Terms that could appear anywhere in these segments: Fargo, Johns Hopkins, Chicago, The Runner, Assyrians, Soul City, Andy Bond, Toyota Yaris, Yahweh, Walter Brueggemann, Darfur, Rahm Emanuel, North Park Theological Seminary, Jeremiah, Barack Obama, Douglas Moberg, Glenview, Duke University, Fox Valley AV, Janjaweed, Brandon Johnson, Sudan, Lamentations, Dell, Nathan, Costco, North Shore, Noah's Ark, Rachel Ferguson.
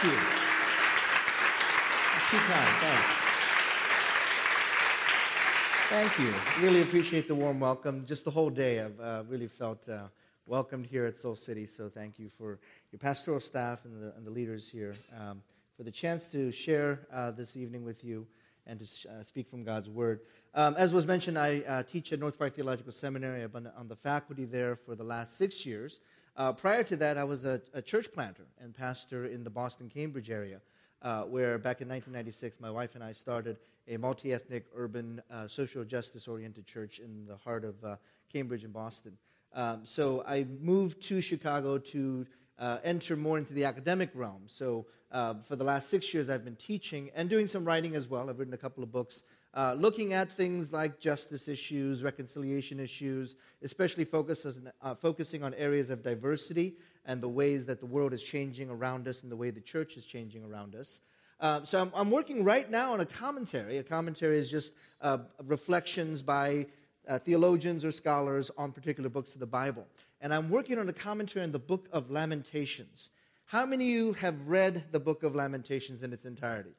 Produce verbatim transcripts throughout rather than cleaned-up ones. Thank you. That's too kind. Thanks. Thank you. Really appreciate the warm welcome. Just the whole day, I've uh, really felt uh, welcomed here at Soul City. So thank you for your pastoral staff and the, and the leaders here um, for the chance to share uh, this evening with you and to uh, speak from God's Word. Um, as was mentioned, I uh, teach at North Park Theological Seminary. I've been on the faculty there for the last six years. Uh, prior to that, I was a, a church planter and pastor in the Boston-Cambridge area, uh, where back in nineteen ninety-six, my wife and I started a multi-ethnic, urban, uh, social justice-oriented church in the heart of uh, Cambridge and Boston. Um, so I moved to Chicago to uh, enter more into the academic realm. So uh, for the last six years, I've been teaching and doing some writing as well. I've written a couple of books uh, looking at things like justice issues, reconciliation issues, especially focus on, uh, focusing on areas of diversity and the ways that the world is changing around us and the way the church is changing around us. Uh, so I'm, I'm working right now on a commentary. A commentary is just uh, reflections by uh, theologians or scholars on particular books of the Bible. And I'm working on a commentary on the book of Lamentations. How many of you have read the book of Lamentations in its entirety?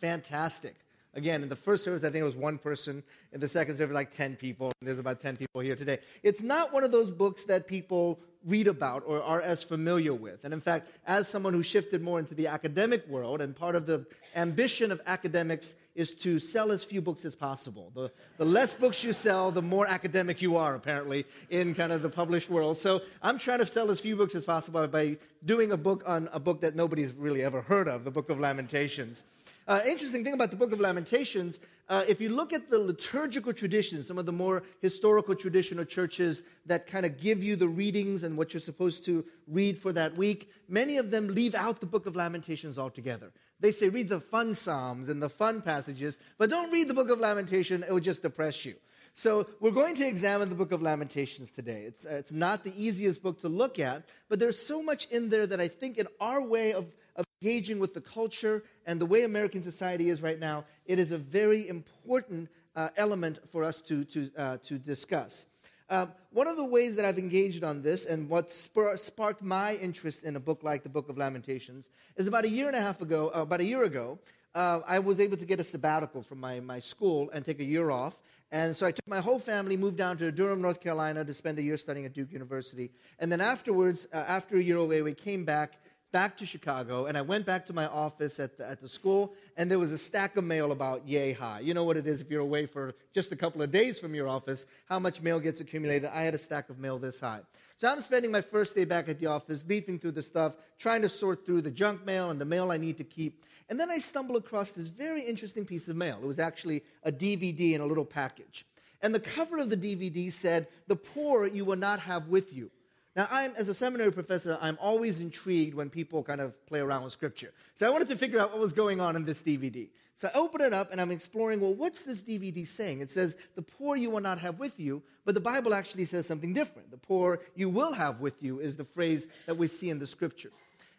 Fantastic. Again, in the first service, I think it was one person. In the second service, like ten people. And there's about ten people here today. It's not one of those books that people read about or are as familiar with. And in fact, as someone who shifted more into the academic world, and part of the ambition of academics is to sell as few books as possible. The, the less books you sell, the more academic you are, apparently, in kind of the published world. So I'm trying to sell as few books as possible by doing a book on a book that nobody's really ever heard of, the Book of Lamentations. Uh, interesting thing about the Book of Lamentations, uh, if you look at the liturgical traditions, some of the more historical traditional churches that kind of give you the readings and what you're supposed to read for that week, many of them leave out the Book of Lamentations altogether. They say, read the fun psalms and the fun passages, but don't read the Book of Lamentations, it will just depress you. So we're going to examine the Book of Lamentations today. It's, uh, it's not the easiest book to look at, but there's so much in there that I think in our way of of engaging with the culture and the way American society is right now, it is a very important uh, element for us to, to, uh, to discuss. Uh, one of the ways that I've engaged on this and what spur- sparked my interest in a book like the Book of Lamentations is about a year and a half ago, uh, about a year ago, uh, I was able to get a sabbatical from my, my school and take a year off. And so I took my whole family, moved down to Durham, North Carolina to spend a year studying at Duke University. And then afterwards, uh, after a year away, we came back back to Chicago, and I went back to my office at the, at the school, and there was a stack of mail about yay high. You know what it is if you're away for just a couple of days from your office, how much mail gets accumulated. I had a stack of mail this high. So I'm spending my first day back at the office, leafing through the stuff, trying to sort through the junk mail and the mail I need to keep. And then I stumble across this very interesting piece of mail. It was actually a D V D in a little package. And the cover of the D V D said, "The poor you will not have with you." Now, I'm, as a seminary professor, I'm always intrigued when people kind of play around with Scripture. So I wanted to figure out what was going on in this D V D. So I open it up, and I'm exploring, well, what's this D V D saying? It says, the poor you will not have with you, but the Bible actually says something different. The poor you will have with you is the phrase that we see in the Scripture.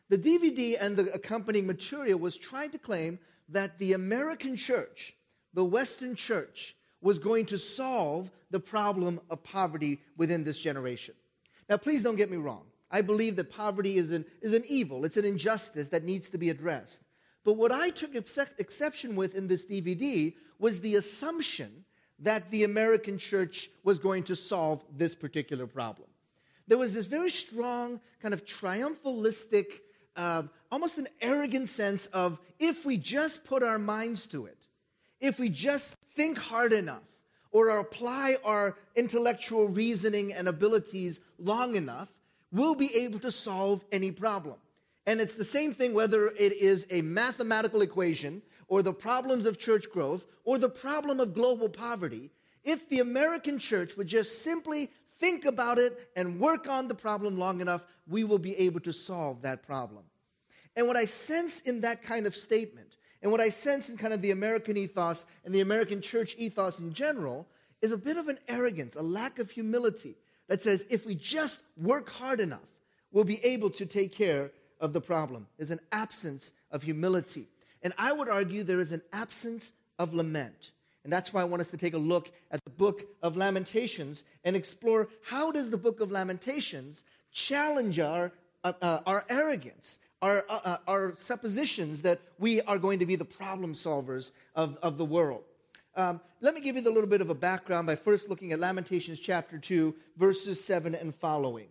The D V D and the accompanying material was trying to claim that the American church, the Western church, was going to solve the problem of poverty within this generation. Now, please don't get me wrong. I believe that poverty is an, is an evil. It's an injustice that needs to be addressed. But what I took exce- exception with in this D V D was the assumption that the American church was going to solve this particular problem. There was this very strong, kind of triumphalistic, uh, almost an arrogant sense of, if we just put our minds to it, if we just think hard enough, or apply our intellectual reasoning and abilities long enough, we'll be able to solve any problem. And it's the same thing whether it is a mathematical equation or the problems of church growth or the problem of global poverty. If the American church would just simply think about it and work on the problem long enough, we will be able to solve that problem. And what I sense in that kind of statement, and what I sense in kind of the American ethos and the American church ethos in general is a bit of an arrogance, a lack of humility that says if we just work hard enough, we'll be able to take care of the problem. There's an absence of humility. And I would argue there is an absence of lament. And that's why I want us to take a look at the Book of Lamentations and explore how does the Book of Lamentations challenge our, uh, uh, our arrogance, our, uh, our suppositions that we are going to be the problem solvers of, of the world. Um, let me give you a little bit of a background by first looking at Lamentations chapter two, verses seven and following.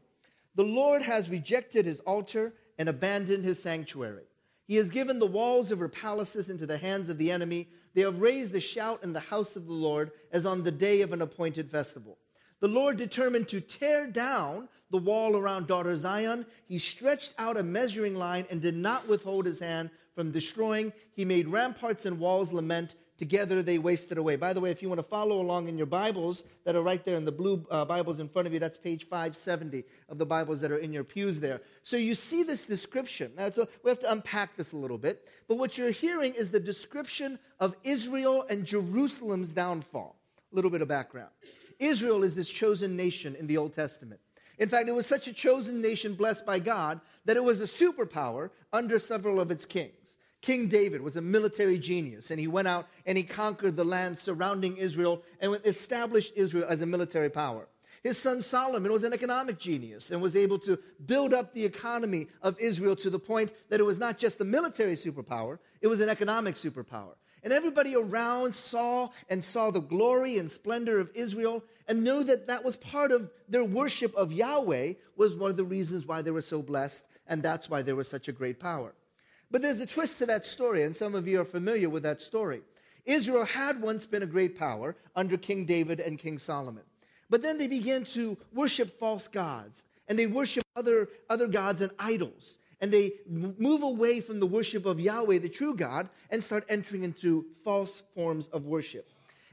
The Lord has rejected his altar and abandoned his sanctuary. He has given the walls of her palaces into the hands of the enemy. They have raised the shout in the house of the Lord as on the day of an appointed festival. The Lord determined to tear down the wall around daughter Zion. He stretched out a measuring line and did not withhold his hand from destroying. He made ramparts and walls lament. Together they wasted away. By the way, if you want to follow along in your Bibles that are right there in the blue uh, Bibles in front of you, that's page five seventy of the Bibles that are in your pews there. So you see this description. Now, it's a, we have to unpack this a little bit. But what you're hearing is the description of Israel and Jerusalem's downfall. A little bit of background. Israel is this chosen nation in the Old Testament. In fact, it was such a chosen nation blessed by God that it was a superpower under several of its kings. King David was a military genius, and he went out and he conquered the land surrounding Israel and established Israel as a military power. His son Solomon was an economic genius and was able to build up the economy of Israel to the point that it was not just a military superpower, it was an economic superpower. And everybody around saw and saw the glory and splendor of Israel and knew that that was part of their worship of Yahweh, was one of the reasons why they were so blessed, and that's why they were such a great power. But there's a twist to that story, and some of you are familiar with that story. Israel had once been a great power under King David and King Solomon. But then they began to worship false gods, and they worship other, other gods and idols. And they move away from the worship of Yahweh, the true God, and start entering into false forms of worship.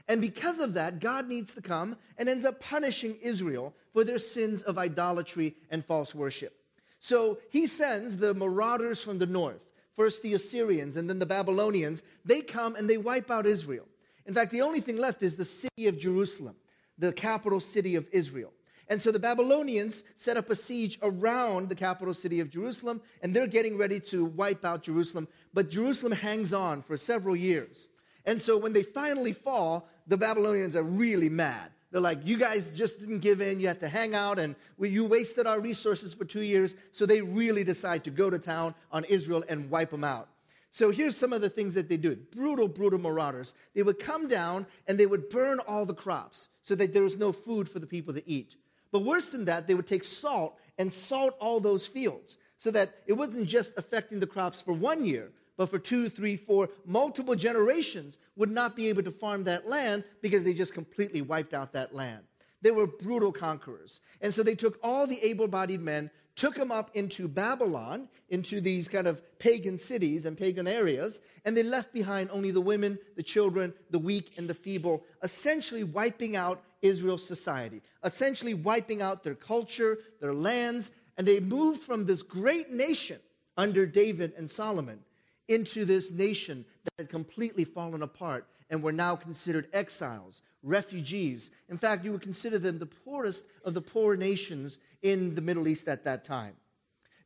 And because of that, God needs to come and ends up punishing Israel for their sins of idolatry and false worship. So he sends the marauders from the north. First the Assyrians and then the Babylonians, they come and they wipe out Israel. In fact, the only thing left is the city of Jerusalem, the capital city of Israel. And so the Babylonians set up a siege around the capital city of Jerusalem, and they're getting ready to wipe out Jerusalem. But Jerusalem hangs on for several years. And so when they finally fall, the Babylonians are really mad. They're like, you guys just didn't give in. You had to hang out, and we, you wasted our resources for two years. So they really decide to go to town on Israel and wipe them out. So here's some of the things that they do. Brutal, brutal marauders. They would come down, and they would burn all the crops so that there was no food for the people to eat. But worse than that, they would take salt and salt all those fields so that it wasn't just affecting the crops for one year, but for two, three, four, multiple generations would not be able to farm that land because they just completely wiped out that land. They were brutal conquerors. And so they took all the able-bodied men, took them up into Babylon, into these kind of pagan cities and pagan areas, and they left behind only the women, the children, the weak, and the feeble, essentially wiping out Israel's society, essentially wiping out their culture, their lands, and they moved from this great nation under David and Solomon into this nation that had completely fallen apart and were now considered exiles, refugees. In fact, you would consider them the poorest of the poor nations in the Middle East at that time.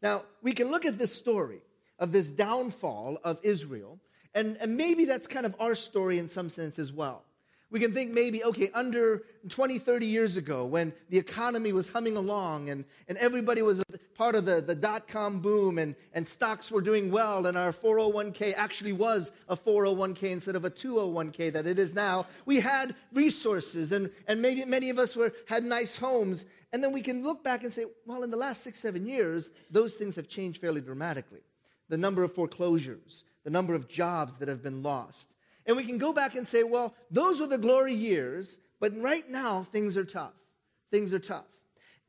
Now, we can look at this story of this downfall of Israel, and, and maybe that's kind of our story in some sense as well. We can think maybe, okay, under twenty, thirty years ago when the economy was humming along and, and everybody was a part of the, the dot-com boom and, and stocks were doing well and our four oh one k actually was a four oh one k instead of a two oh one k that it is now. We had resources and, and maybe many of us were had nice homes. And then we can look back and say, well, in the last six, seven years, those things have changed fairly dramatically. The number of foreclosures, the number of jobs that have been lost. And we can go back and say, well, those were the glory years, but right now things are tough. Things are tough.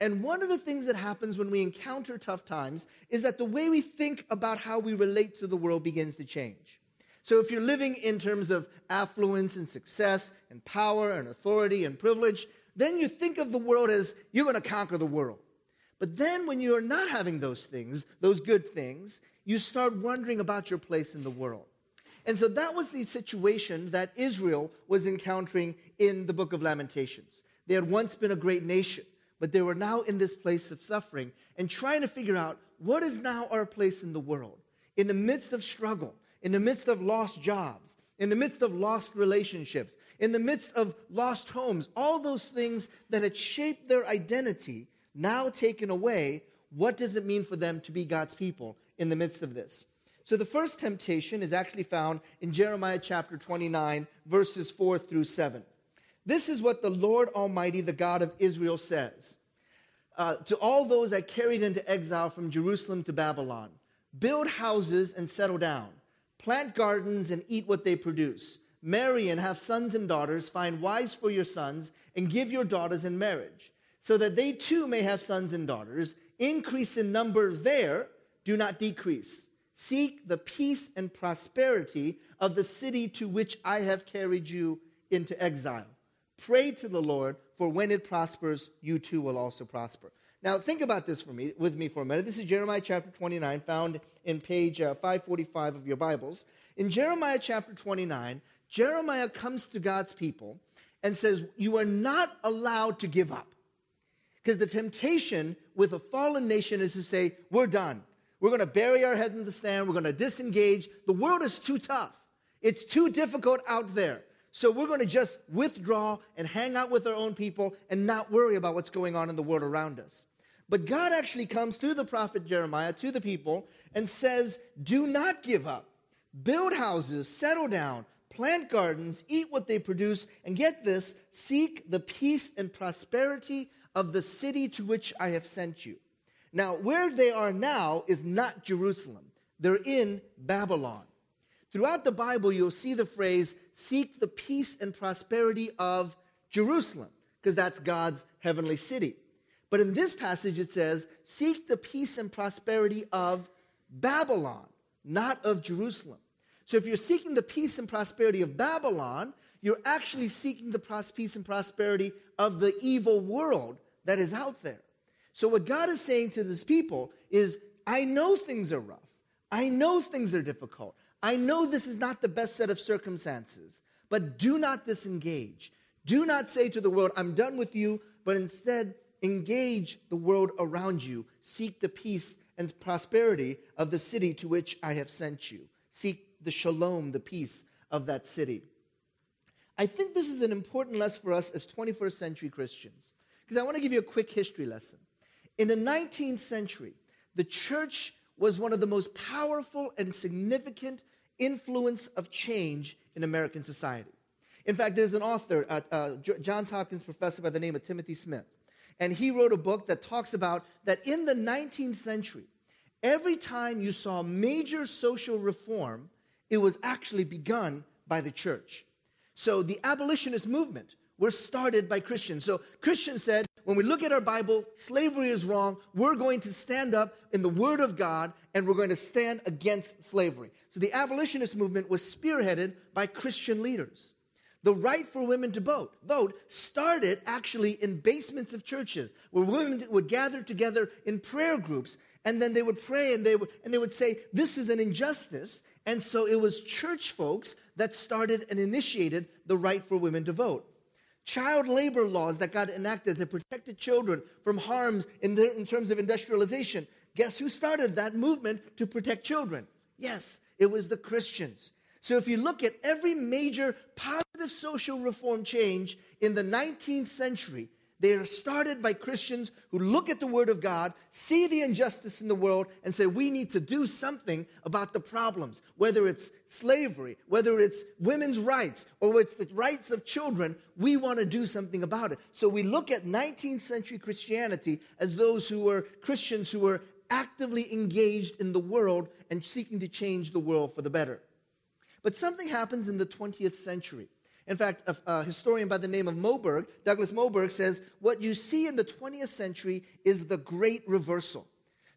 And one of the things that happens when we encounter tough times is that the way we think about how we relate to the world begins to change. So if you're living in terms of affluence and success and power and authority and privilege, then you think of the world as you're going to conquer the world. But then when you are not having those things, those good things, you start wondering about your place in the world. And so that was the situation that Israel was encountering in the book of Lamentations. They had once been a great nation, but they were now in this place of suffering and trying to figure out what is now our place in the world. In the midst of struggle, in the midst of lost jobs, in the midst of lost relationships, in the midst of lost homes, all those things that had shaped their identity, now taken away, what does it mean for them to be God's people in the midst of this. So the first temptation is actually found in Jeremiah chapter twenty-nine, verses four through seven. This is what the Lord Almighty, the God of Israel, says. Uh, to all those I carried into exile from Jerusalem to Babylon, build houses and settle down, plant gardens and eat what they produce, marry and have sons and daughters, find wives for your sons, and give your daughters in marriage, so that they too may have sons and daughters. Increase in number there, do not decrease. Seek the peace and prosperity of the city to which I have carried you into exile. Pray to the Lord, for when it prospers, you too will also prosper. Now, think about this for me, with me for a minute. This is Jeremiah chapter twenty-nine, found in page uh, five forty-five of your Bibles. In Jeremiah chapter twenty-nine, Jeremiah comes to God's people and says, you are not allowed to give up. Because the temptation with a fallen nation is to say, we're done. We're going to bury our head in the sand. We're going to disengage. The world is too tough. It's too difficult out there. So we're going to just withdraw and hang out with our own people and not worry about what's going on in the world around us. But God actually comes through the prophet Jeremiah to the people and says, do not give up. Build houses, settle down, plant gardens, eat what they produce, and get this, seek the peace and prosperity of the city to which I have sent you. Now, where they are now is not Jerusalem. They're in Babylon. Throughout the Bible, you'll see the phrase, seek the peace and prosperity of Jerusalem, because that's God's heavenly city. But in this passage, it says, seek the peace and prosperity of Babylon, not of Jerusalem. So if you're seeking the peace and prosperity of Babylon, you're actually seeking the peace and prosperity of the evil world that is out there. So what God is saying to this people is, I know things are rough. I know things are difficult. I know this is not the best set of circumstances, but do not disengage. Do not say to the world, I'm done with you, but instead engage the world around you. Seek the peace and prosperity of the city to which I have sent you. Seek the shalom, the peace of that city. I think this is an important lesson for us as twenty-first century Christians, because I want to give you a quick history lesson. In the nineteenth century, the church was one of the most powerful and significant influence of change in American society. In fact, there's an author, a uh, uh, Johns Hopkins professor by the name of Timothy Smith, and he wrote a book that talks about that in the nineteenth century, every time you saw major social reform, it was actually begun by the church. So the abolitionist movement was started by Christians. So Christians said, when we look at our Bible, slavery is wrong. We're going to stand up in the Word of God, and we're going to stand against slavery. So the abolitionist movement was spearheaded by Christian leaders. The right for women to vote, vote started actually in basements of churches, where women would gather together in prayer groups, and then they would pray, and they would, and they would say, this is an injustice. And so it was church folks that started and initiated the right for women to vote. Child labor laws that got enacted that protected children from harms in, the, in terms of industrialization. Guess who started that movement to protect children? Yes, it was the Christians. So if you look at every major positive social reform change in the nineteenth century, they are started by Christians who look at the Word of God, see the injustice in the world, and say, we need to do something about the problems, whether it's slavery, whether it's women's rights, or it's the rights of children. We want to do something about it. So we look at nineteenth century Christianity as those who were Christians who were actively engaged in the world and seeking to change the world for the better. But something happens in the twentieth century. In fact, a, a historian by the name of Moberg, Douglas Moberg, says, what you see in the twentieth century is the great reversal.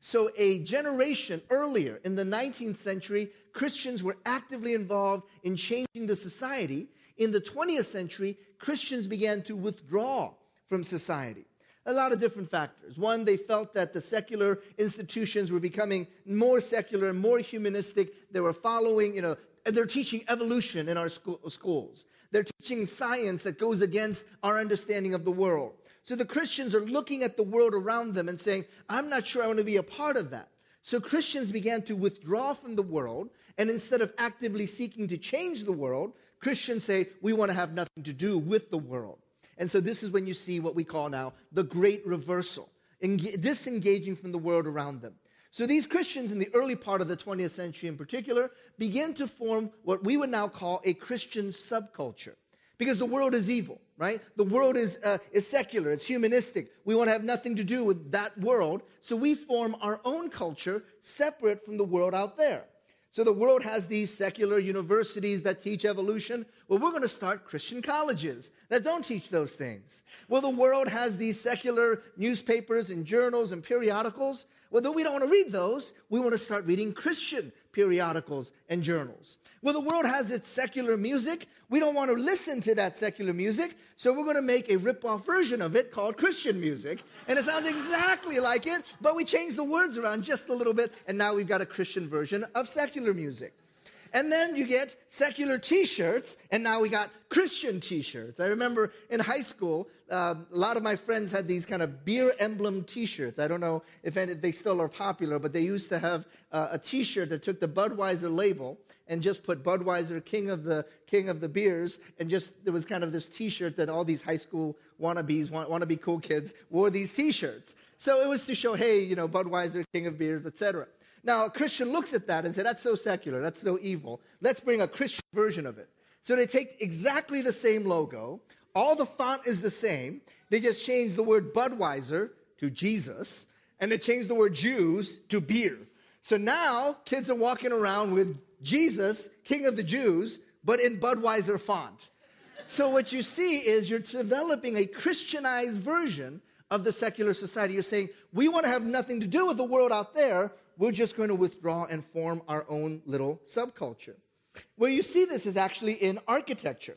So a generation earlier, in the nineteenth century, Christians were actively involved in changing the society. In the twentieth century, Christians began to withdraw from society. A lot of different factors. One, they felt that the secular institutions were becoming more secular and more humanistic. They were following, you know, they're teaching evolution in our school, schools. They're teaching science that goes against our understanding of the world. So the Christians are looking at the world around them and saying, I'm not sure I want to be a part of that. So Christians began to withdraw from the world, and instead of actively seeking to change the world, Christians say, we want to have nothing to do with the world. And so this is when you see what we call now the great reversal, disengaging from the world around them. So these Christians in the early part of the twentieth century in particular began to form what we would now call a Christian subculture. Because the world is evil, right? The world is uh, is secular, it's humanistic. We want to have nothing to do with that world, so we form our own culture separate from the world out there. So the world has these secular universities that teach evolution. Well, we're going to start Christian colleges that don't teach those things. Well, the world has these secular newspapers and journals and periodicals. Well, though we don't want to read those, we want to start reading Christian periodicals and journals. Well, the world has its secular music. We don't want to listen to that secular music, so we're going to make a rip-off version of it called Christian music. And it sounds exactly like it, but we changed the words around just a little bit, and now we've got a Christian version of secular music. And then you get secular T-shirts, and now we got Christian T-shirts. I remember in high school, uh, a lot of my friends had these kind of beer emblem T-shirts. I don't know if any, they still are popular, but they used to have uh, a T-shirt that took the Budweiser label and just put Budweiser, king of the king of the beers, and just there was kind of this T-shirt that all these high school wannabes, wannabe cool kids wore these T-shirts. So it was to show, hey, you know, Budweiser, king of beers, et cetera. Now, a Christian looks at that and says, that's so secular, that's so evil. Let's bring a Christian version of it. So they take exactly the same logo. All the font is the same. They just change the word Budweiser to Jesus, and they change the word Jews to beer. So now kids are walking around with Jesus, King of the Jews, but in Budweiser font. So what you see is you're developing a Christianized version of the secular society. You're saying, we want to have nothing to do with the world out there. We're just going to withdraw and form our own little subculture. Where you see this is actually in architecture,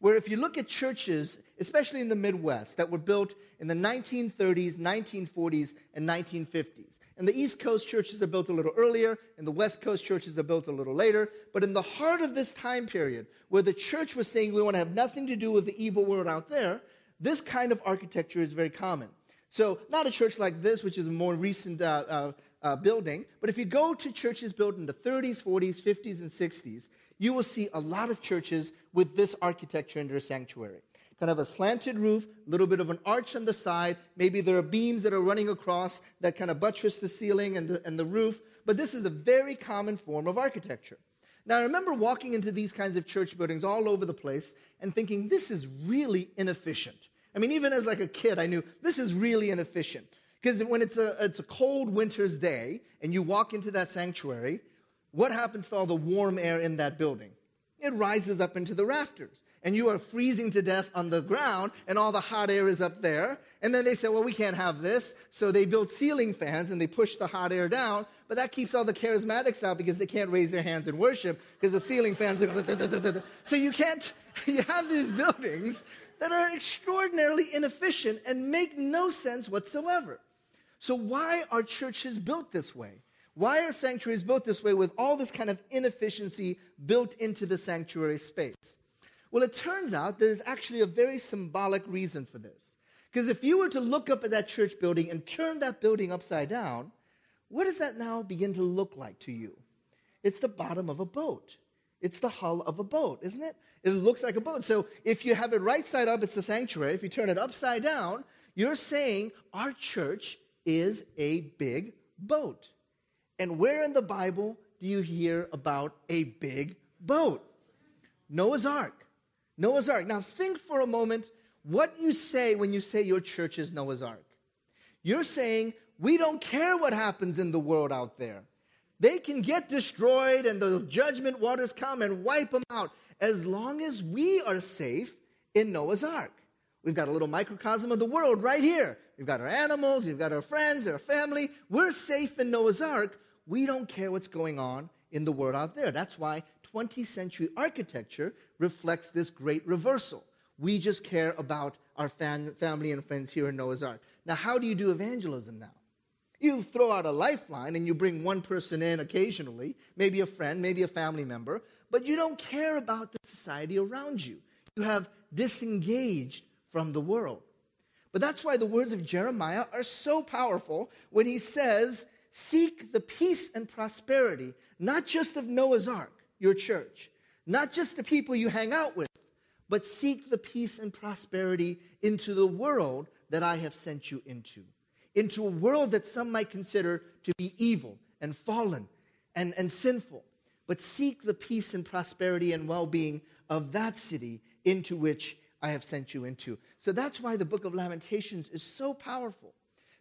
where if you look at churches, especially in the Midwest, that were built in the nineteen thirties, nineteen forties, and nineteen fifties. And the East Coast churches are built a little earlier, and the West Coast churches are built a little later. But in the heart of this time period, where the church was saying we want to have nothing to do with the evil world out there, this kind of architecture is very common. So not a church like this, which is a more recent uh, uh, uh, building, but if you go to churches built in the thirties, forties, fifties, and sixties, you will see a lot of churches with this architecture in their sanctuary. Kind of a slanted roof, a little bit of an arch on the side. Maybe there are beams that are running across that kind of buttress the ceiling and the, and the roof. But this is a very common form of architecture. Now, I remember walking into these kinds of church buildings all over the place and thinking, this is really inefficient. I mean, even as like a kid, I knew this is really inefficient. Because when it's a, it's a cold winter's day and you walk into that sanctuary, what happens to all the warm air in that building? It rises up into the rafters. And you are freezing to death on the ground, and all the hot air is up there. And then they say, well, we can't have this. So they build ceiling fans, and they push the hot air down. But that keeps all the charismatics out because they can't raise their hands in worship because the ceiling fans are going... da, da, da, da, da. So you can't... You have these buildings that are extraordinarily inefficient and make no sense whatsoever. So why are churches built this way? Why are sanctuaries built this way with all this kind of inefficiency built into the sanctuary space? Well, it turns out there's actually a very symbolic reason for this. Because if you were to look up at that church building and turn that building upside down, what does that now begin to look like to you? It's the bottom of a boat. It's the hull of a boat, isn't it? It looks like a boat. So if you have it right side up, it's the sanctuary. If you turn it upside down, you're saying our church is a big boat. And where in the Bible do you hear about a big boat? Noah's Ark. Noah's Ark. Now think for a moment what you say when you say your church is Noah's Ark. You're saying, we don't care what happens in the world out there. They can get destroyed and the judgment waters come and wipe them out as long as we are safe in Noah's Ark. We've got a little microcosm of the world right here. We've got our animals, we've got our friends, our family. We're safe in Noah's Ark. We don't care what's going on in the world out there. That's why twentieth century architecture reflects this great reversal. We just care about our fam- family and friends here in Noah's Ark. Now, how do you do evangelism now? You throw out a lifeline and you bring one person in occasionally, maybe a friend, maybe a family member, but you don't care about the society around you. You have disengaged from the world. But that's why the words of Jeremiah are so powerful when he says, seek the peace and prosperity, not just of Noah's Ark, your church, not just the people you hang out with, but seek the peace and prosperity into the world that I have sent you into. into a world that some might consider to be evil and fallen and, and sinful, but seek the peace and prosperity and well-being of that city into which I have sent you into. So that's why the book of Lamentations is so powerful,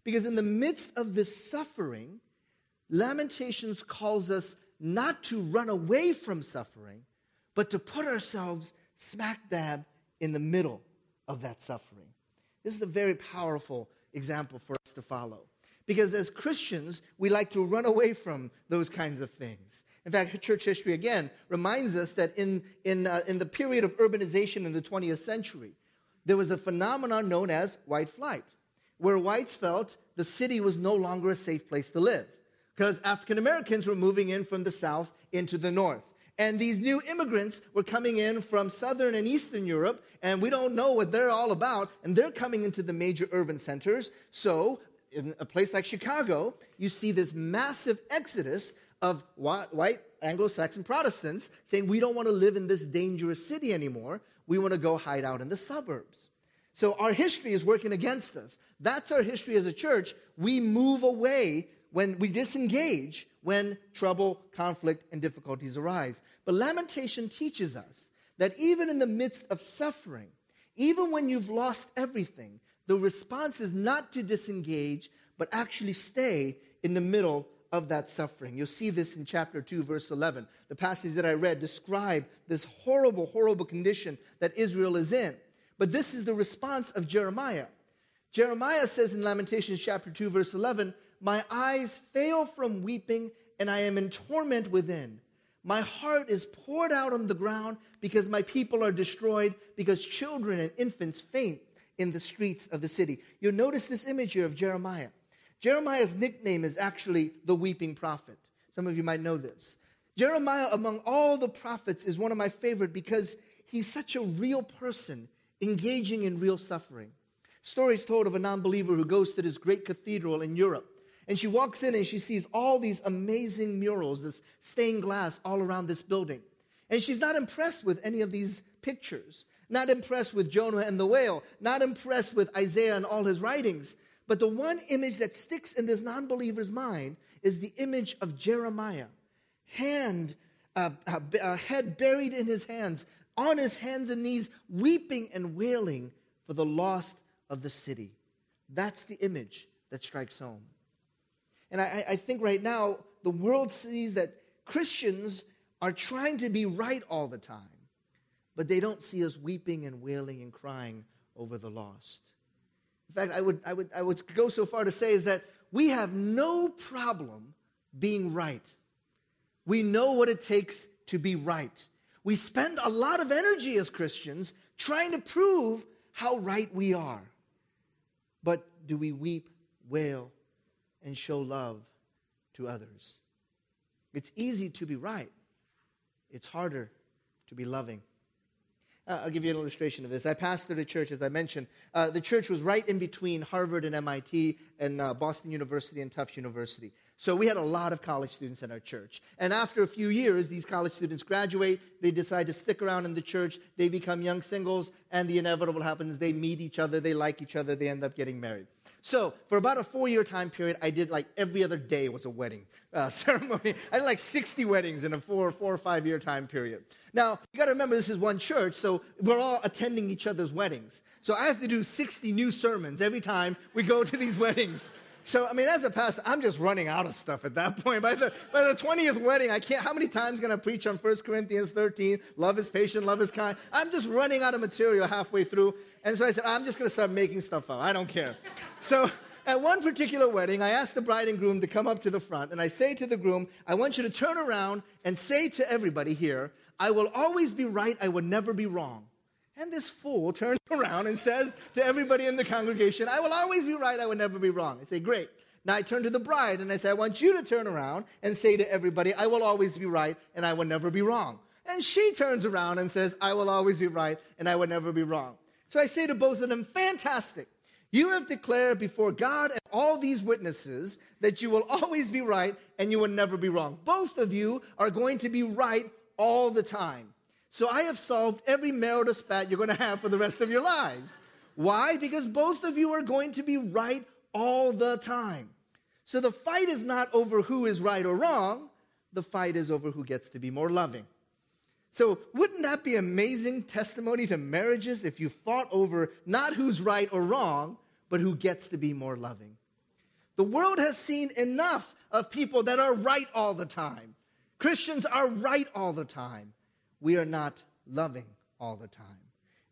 because in the midst of this suffering, Lamentations calls us not to run away from suffering, but to put ourselves smack dab in the middle of that suffering. This is a very powerful example for us to follow, because as Christians, we like to run away from those kinds of things. In fact, church history, again, reminds us that in, in, uh, in the period of urbanization in the twentieth century, there was a phenomenon known as white flight, where whites felt the city was no longer a safe place to live, because African Americans were moving in from the south into the north. And these new immigrants were coming in from southern and eastern Europe, and we don't know what they're all about, and they're coming into the major urban centers. So in a place like Chicago, you see this massive exodus of white Anglo-Saxon Protestants saying, we don't want to live in this dangerous city anymore. We want to go hide out in the suburbs. So our history is working against us. That's our history as a church. We move away when we disengage, when trouble, conflict, and difficulties arise. But Lamentation teaches us that even in the midst of suffering, even when you've lost everything, the response is not to disengage, but actually stay in the middle of that suffering. You'll see this in chapter two, verse eleven. The passage that I read described this horrible, horrible condition that Israel is in. But this is the response of Jeremiah. Jeremiah says in Lamentations chapter two, verse eleven, "My eyes fail from weeping, and I am in torment within. My heart is poured out on the ground because my people are destroyed, because children and infants faint in the streets of the city." You'll notice this image here of Jeremiah. Jeremiah's nickname is actually the weeping prophet. Some of you might know this. Jeremiah, among all the prophets, is one of my favorite because he's such a real person engaging in real suffering. Stories told of a non-believer who goes to this great cathedral in Europe, and she walks in and she sees all these amazing murals, this stained glass all around this building. And she's not impressed with any of these pictures, not impressed with Jonah and the whale, not impressed with Isaiah and all his writings. But the one image that sticks in this non-believer's mind is the image of Jeremiah, hand, uh, uh, uh, head buried in his hands, on his hands and knees, weeping and wailing for the lost of the city. That's the image that strikes home. And I, I think right now the world sees that Christians are trying to be right all the time, but they don't see us weeping and wailing and crying over the lost. In fact, I would, I would, I would go so far to say is that we have no problem being right. We know what it takes to be right. We spend a lot of energy as Christians trying to prove how right we are. But do we weep, wail, and show love to others? It's easy to be right. It's harder to be loving. Uh, I'll give you an illustration of this. I pastored a church, as I mentioned. Uh, the church was right in between Harvard and M I T and uh, Boston University and Tufts University. So we had a lot of college students in our church. And after a few years, these college students graduate. They decide to stick around in the church. They become young singles, and the inevitable happens. They meet each other. They like each other. They end up getting married. So for about a four-year time period, I did like every other day was a wedding uh, ceremony. I did like sixty weddings in a four, four or five-year time period. Now, you got to remember this is one church, so we're all attending each other's weddings. So I have to do sixty new sermons every time we go to these weddings. So, I mean, as a pastor, I'm just running out of stuff at that point. By the by the twentieth wedding, I can't, how many times can I preach on First Corinthians thirteen, love is patient, love is kind? I'm just running out of material halfway through. And so I said, I'm just going to start making stuff up. I don't care. So at one particular wedding, I asked the bride and groom to come up to the front, and I say to the groom, I want you to turn around and say to everybody here, I will always be right, I will never be wrong. And this fool turns around and says to everybody in the congregation, I will always be right, I will never be wrong. I say, great. Now I turn to the bride and I say, I want you to turn around and say to everybody, I will always be right and I will never be wrong. And she turns around and says, I will always be right and I will never be wrong. So I say to both of them, fantastic. You have declared before God and all these witnesses that you will always be right and you will never be wrong. Both of you are going to be right all the time. So I have solved every marital spat you're going to have for the rest of your lives. Why? Because both of you are going to be right all the time. So the fight is not over who is right or wrong. The fight is over who gets to be more loving. So wouldn't that be amazing testimony to marriages if you fought over not who's right or wrong, but who gets to be more loving? The world has seen enough of people that are right all the time. Christians are right all the time. We are not loving all the time.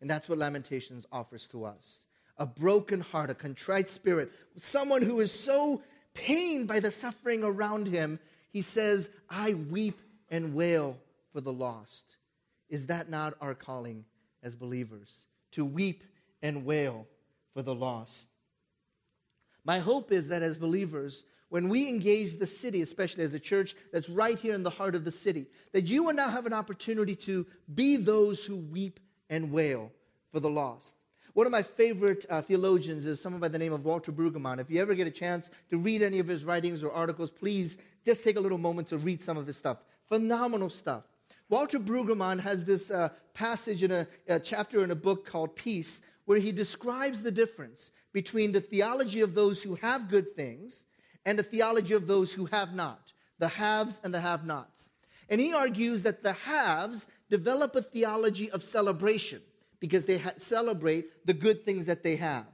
And that's what Lamentations offers to us. A broken heart, a contrite spirit, someone who is so pained by the suffering around him, he says, I weep and wail for the lost. Is that not our calling as believers? To weep and wail for the lost. My hope is that as believers, when we engage the city, especially as a church that's right here in the heart of the city, that you will now have an opportunity to be those who weep and wail for the lost. One of my favorite uh, theologians is someone by the name of Walter Brueggemann. If you ever get a chance to read any of his writings or articles, please just take a little moment to read some of his stuff. Phenomenal stuff. Walter Brueggemann has this uh, passage in a, a chapter in a book called Peace, where he describes the difference between the theology of those who have good things and the theology of those who have not, the haves and the have-nots. And he argues that the haves develop a theology of celebration because they ha- celebrate the good things that they have.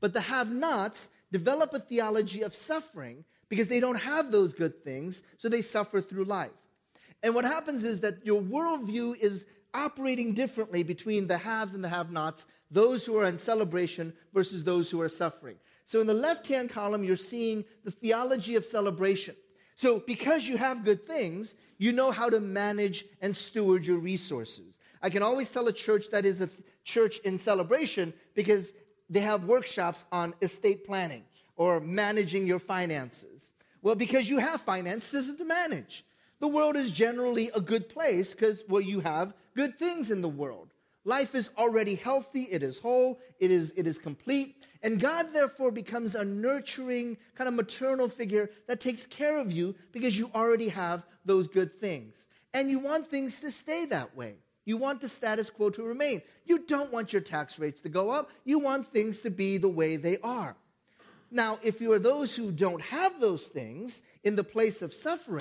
But the have-nots develop a theology of suffering because they don't have those good things, so they suffer through life. And what happens is that your worldview is operating differently between the haves and the have-nots, those who are in celebration versus those who are suffering. So in the left-hand column, you're seeing the theology of celebration. So because you have good things, you know how to manage and steward your resources. I can always tell a church that is a th- church in celebration because they have workshops on estate planning or managing your finances. Well, because you have finances to manage. The world is generally a good place because, well, you have good things in the world. Life is already healthy, it is whole, it is, it is complete. And God, therefore, becomes a nurturing, kind of maternal figure that takes care of you because you already have those good things. And you want things to stay that way. You want the status quo to remain. You don't want your tax rates to go up. You want things to be the way they are. Now, if you are those who don't have those things in the place of suffering,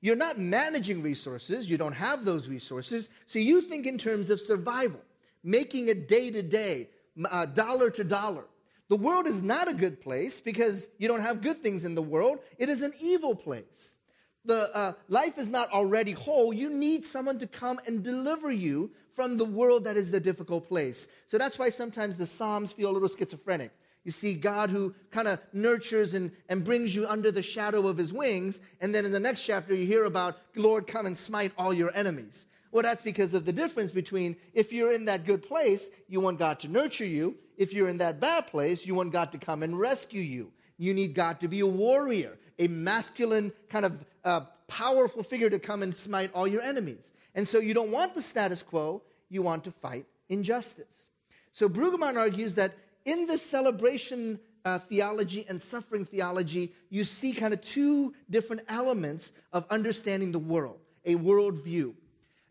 you're not managing resources. You don't have those resources. So you think in terms of survival, making it day to day, uh, dollar to dollar. The world is not a good place because you don't have good things in the world. It is an evil place. The uh, life is not already whole. You need someone to come and deliver you from the world that is the difficult place. So that's why sometimes the Psalms feel a little schizophrenic. You see God who kind of nurtures and, and brings you under the shadow of his wings. And then in the next chapter, you hear about, Lord, come and smite all your enemies. Well, that's because of the difference between if you're in that good place, you want God to nurture you. If you're in that bad place, you want God to come and rescue you. You need God to be a warrior, a masculine kind of uh, powerful figure to come and smite all your enemies. And so you don't want the status quo. You want to fight injustice. So Brueggemann argues that in this celebration uh, theology and suffering theology, you see kind of two different elements of understanding the world, a worldview.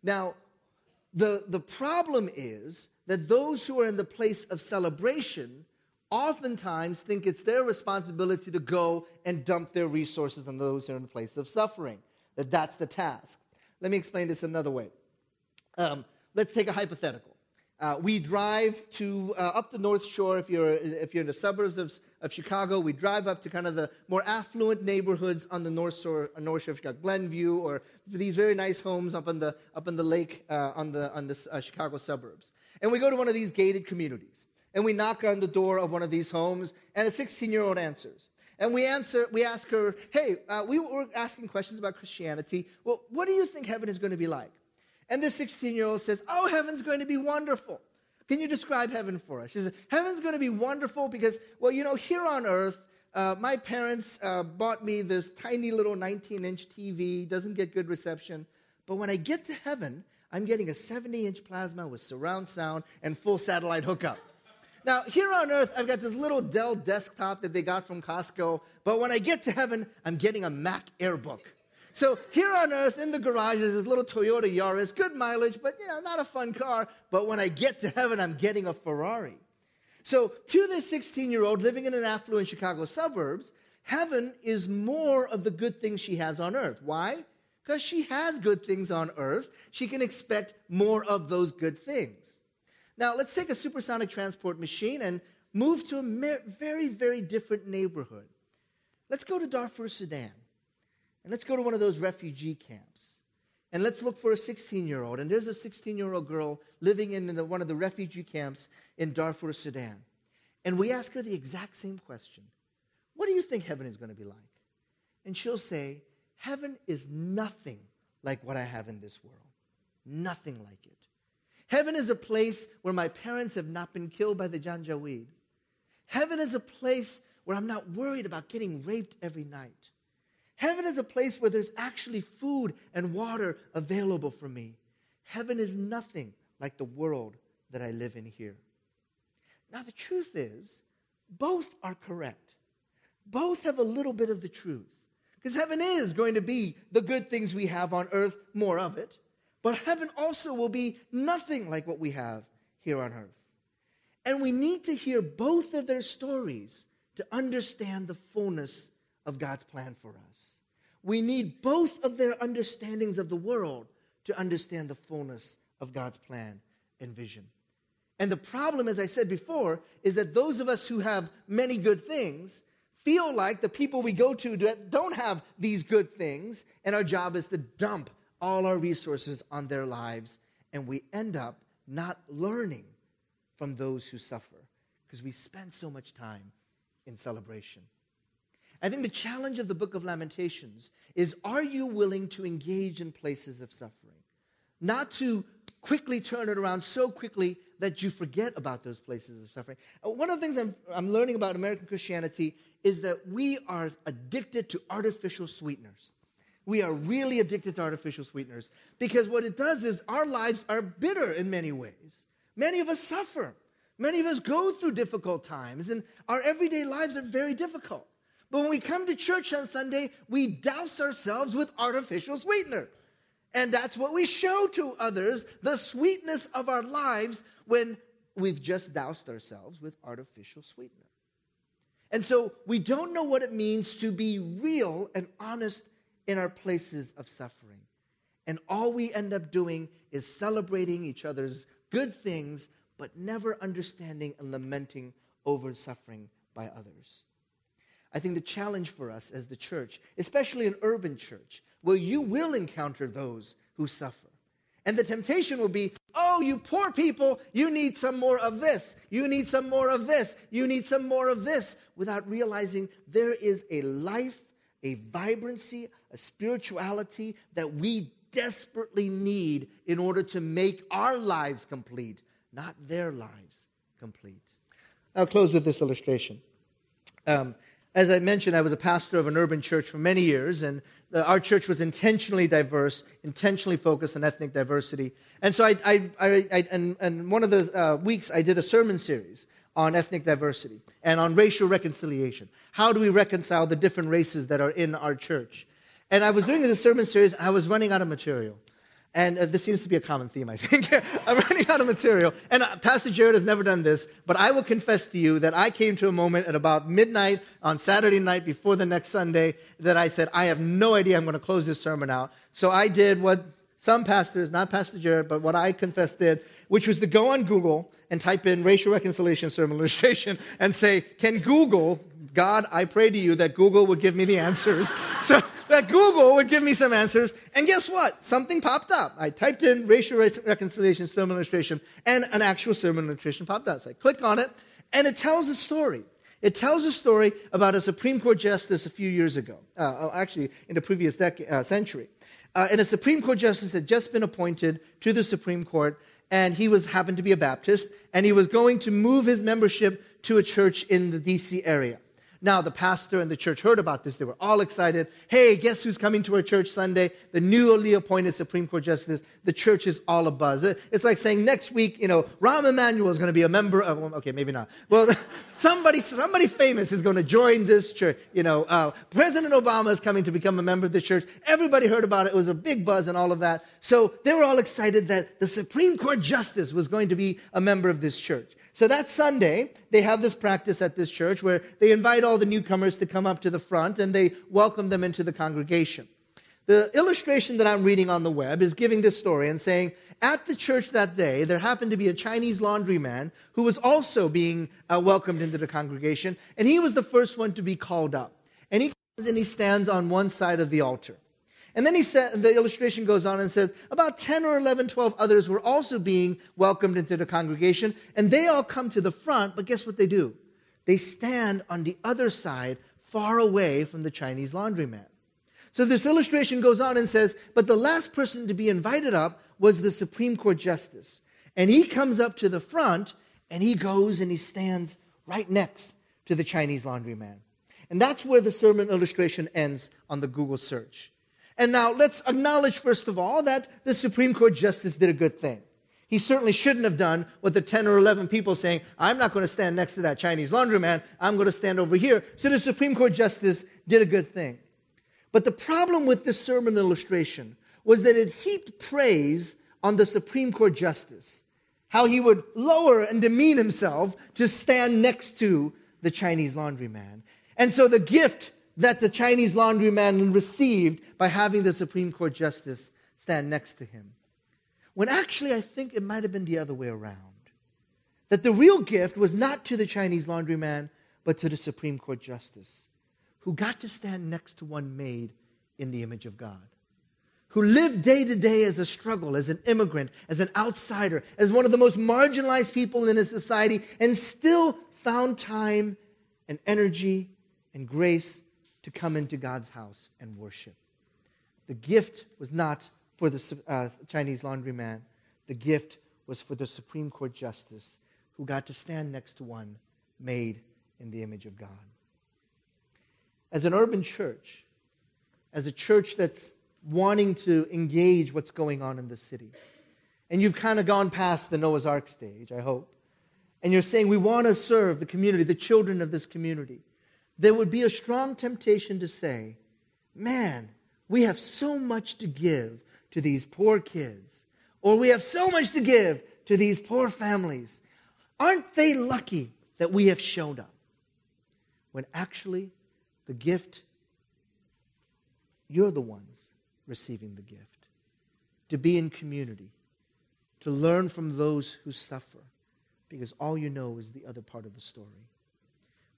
Now, the, the problem is that those who are in the place of celebration oftentimes think it's their responsibility to go and dump their resources on those who are in the place of suffering, that that's the task. Let me explain this another way. Um, let's take a hypothetical. Uh, we drive to uh, up the North Shore. If you're if you're in the suburbs of, of Chicago, we drive up to kind of the more affluent neighborhoods on the North Shore, North Shore, Glenview, or these very nice homes up on the up on the lake uh, on the on the uh, Chicago suburbs. And we go to one of these gated communities, and we knock on the door of one of these homes, and a sixteen-year-old answers. And we answer, we ask her, "Hey, uh, we were asking questions about Christianity. Well, what do you think heaven is going to be like?" And this sixteen-year-old says, oh, heaven's going to be wonderful. Can you describe heaven for us? She says, heaven's going to be wonderful because, well, you know, here on earth, uh, my parents uh, bought me this tiny little nineteen-inch T V, doesn't get good reception. But when I get to heaven, I'm getting a seventy-inch plasma with surround sound and full satellite hookup. Now, here on earth, I've got this little Dell desktop that they got from Costco. But when I get to heaven, I'm getting a Mac Airbook. So here on earth, in the garage, is this little Toyota Yaris, good mileage, but, you know, not a fun car. But when I get to heaven, I'm getting a Ferrari. So to this sixteen-year-old living in an affluent Chicago suburbs, heaven is more of the good things she has on earth. Why? Because she has good things on earth. She can expect more of those good things. Now, let's take a supersonic transport machine and move to a very, very different neighborhood. Let's go to Darfur, Sudan, and let's go to one of those refugee camps. And let's look for a sixteen-year-old. And there's a sixteen-year-old girl living in the, one of the refugee camps in Darfur, Sudan. And we ask her the exact same question. What do you think heaven is going to be like? And she'll say, heaven is nothing like what I have in this world. Nothing like it. Heaven is a place where my parents have not been killed by the Janjaweed. Heaven is a place where I'm not worried about getting raped every night. Heaven is a place where there's actually food and water available for me. Heaven is nothing like the world that I live in here. Now, the truth is, both are correct. Both have a little bit of the truth. Because heaven is going to be the good things we have on earth, more of it. But heaven also will be nothing like what we have here on earth. And we need to hear both of their stories to understand the fullness of God's plan for us. We need both of their understandings of the world to understand the fullness of God's plan and vision. And the problem, as I said before, is that those of us who have many good things feel like the people we go to that don't have these good things, and our job is to dump all our resources on their lives, and we end up not learning from those who suffer because we spend so much time in celebration. I think the challenge of the book of Lamentations is, are you willing to engage in places of suffering? Not to quickly turn it around so quickly that you forget about those places of suffering. One of the things I'm, I'm learning about American Christianity is that we are addicted to artificial sweeteners. We are really addicted to artificial sweeteners because what it does is our lives are bitter in many ways. Many of us suffer. Many of us go through difficult times, and our everyday lives are very difficult. But when we come to church on Sunday, we douse ourselves with artificial sweetener. And that's what we show to others, the sweetness of our lives when we've just doused ourselves with artificial sweetener. And so we don't know what it means to be real and honest in our places of suffering. And all we end up doing is celebrating each other's good things, but never understanding and lamenting over suffering by others. I think the challenge for us as the church, especially an urban church, where you will encounter those who suffer. And the temptation will be, oh, you poor people, you need some more of this. You need some more of this. You need some more of this. Without realizing there is a life, a vibrancy, a spirituality that we desperately need in order to make our lives complete, not their lives complete. I'll close with this illustration. Um, As I mentioned, I was a pastor of an urban church for many years, and the, our church was intentionally diverse, intentionally focused on ethnic diversity. And so, I, I, I, I and, and one of the uh, weeks, I did a sermon series on ethnic diversity and on racial reconciliation. How do we reconcile the different races that are in our church? And I was doing this sermon series, and I was running out of material. And uh, this seems to be a common theme, I think. I'm running out of material. And uh, Pastor Jared has never done this, but I will confess to you that I came to a moment at about midnight on Saturday night before the next Sunday that I said, I have no idea I'm going to close this sermon out. So I did what some pastors, not Pastor Jared, but what I confess did, which was to go on Google and type in racial reconciliation sermon illustration and say, can Google, God, I pray to you that Google would give me the answers. So that Google would give me some answers. And guess what? Something popped up. I typed in racial reconciliation sermon illustration, and an actual sermon illustration popped up. So I click on it, and it tells a story. It tells a story about a Supreme Court justice a few years ago, uh, actually in the previous dec- uh, century. Uh, and a Supreme Court justice had just been appointed to the Supreme Court, and he was happened to be a Baptist, and he was going to move his membership to a church in the D C area. Now, the pastor and the church heard about this. They were all excited. Hey, guess who's coming to our church Sunday? The newly appointed Supreme Court justice. The church is all abuzz. It's like saying next week, you know, Rahm Emanuel is going to be a member of, well, okay, maybe not. Well, somebody somebody famous is going to join this church. You know, uh, President Obama is coming to become a member of the church. Everybody heard about it. It was a big buzz and all of that. So they were all excited that the Supreme Court justice was going to be a member of this church. So that Sunday, they have this practice at this church where they invite all the newcomers to come up to the front and they welcome them into the congregation. The illustration that I'm reading on the web is giving this story and saying, at the church that day, there happened to be a Chinese laundryman who was also being uh, welcomed into the congregation, and he was the first one to be called up. And he comes and he stands on one side of the altar. And then he said, the illustration goes on and says, about ten or eleven, twelve others were also being welcomed into the congregation, and they all come to the front, but guess what they do? They stand on the other side, far away from the Chinese laundryman. So this illustration goes on and says, but the last person to be invited up was the Supreme Court Justice. And he comes up to the front, and he goes and he stands right next to the Chinese laundryman. And that's where the sermon illustration ends on the Google search. And now let's acknowledge, first of all, that the Supreme Court Justice did a good thing. He certainly shouldn't have done what the ten or eleven people saying, I'm not going to stand next to that Chinese laundryman, I'm going to stand over here. So the Supreme Court Justice did a good thing. But the problem with this sermon illustration was that it heaped praise on the Supreme Court Justice, how he would lower and demean himself to stand next to the Chinese laundryman. And so the gift that the Chinese laundryman received by having the Supreme Court Justice stand next to him, when actually I think it might have been the other way around, that the real gift was not to the Chinese laundryman, but to the Supreme Court Justice, who got to stand next to one made in the image of God, who lived day to day as a struggle, as an immigrant, as an outsider, as one of the most marginalized people in his society, and still found time and energy and grace to come into God's house and worship. The gift was not for the uh, Chinese laundryman. The gift was for the Supreme Court Justice, who got to stand next to one made in the image of God. As an urban church, as a church that's wanting to engage what's going on in the city, and you've kind of gone past the Noah's Ark stage, I hope, and you're saying, we want to serve the community, the children of this community, there would be a strong temptation to say, man, we have so much to give to these poor kids, or we have so much to give to these poor families. Aren't they lucky that we have showed up? When actually, the gift, you're the ones receiving the gift. To be in community, to learn from those who suffer, because all you know is the other part of the story.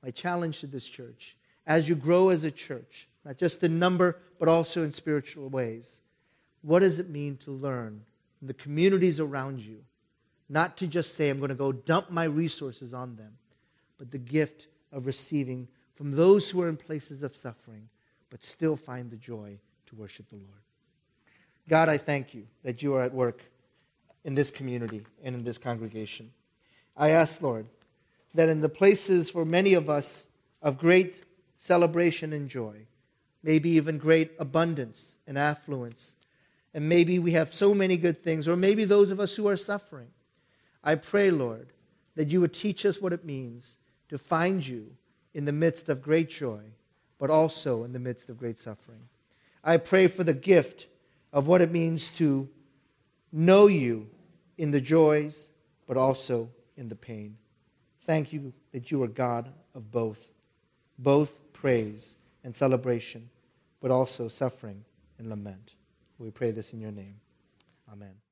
My challenge to this church, as you grow as a church, not just in number, but also in spiritual ways, what does it mean to learn from the communities around you, not to just say, I'm going to go dump my resources on them, but the gift of receiving from those who are in places of suffering, but still find the joy to worship the Lord. God, I thank you that you are at work in this community and in this congregation. I ask, Lord, that in the places for many of us of great celebration and joy, maybe even great abundance and affluence, and maybe we have so many good things, or maybe those of us who are suffering, I pray, Lord, that you would teach us what it means to find you in the midst of great joy, but also in the midst of great suffering. I pray for the gift of what it means to know you in the joys, but also in the pain. Thank you that you are God of both, both praise and celebration, but also suffering and lament. We pray this in your name. Amen.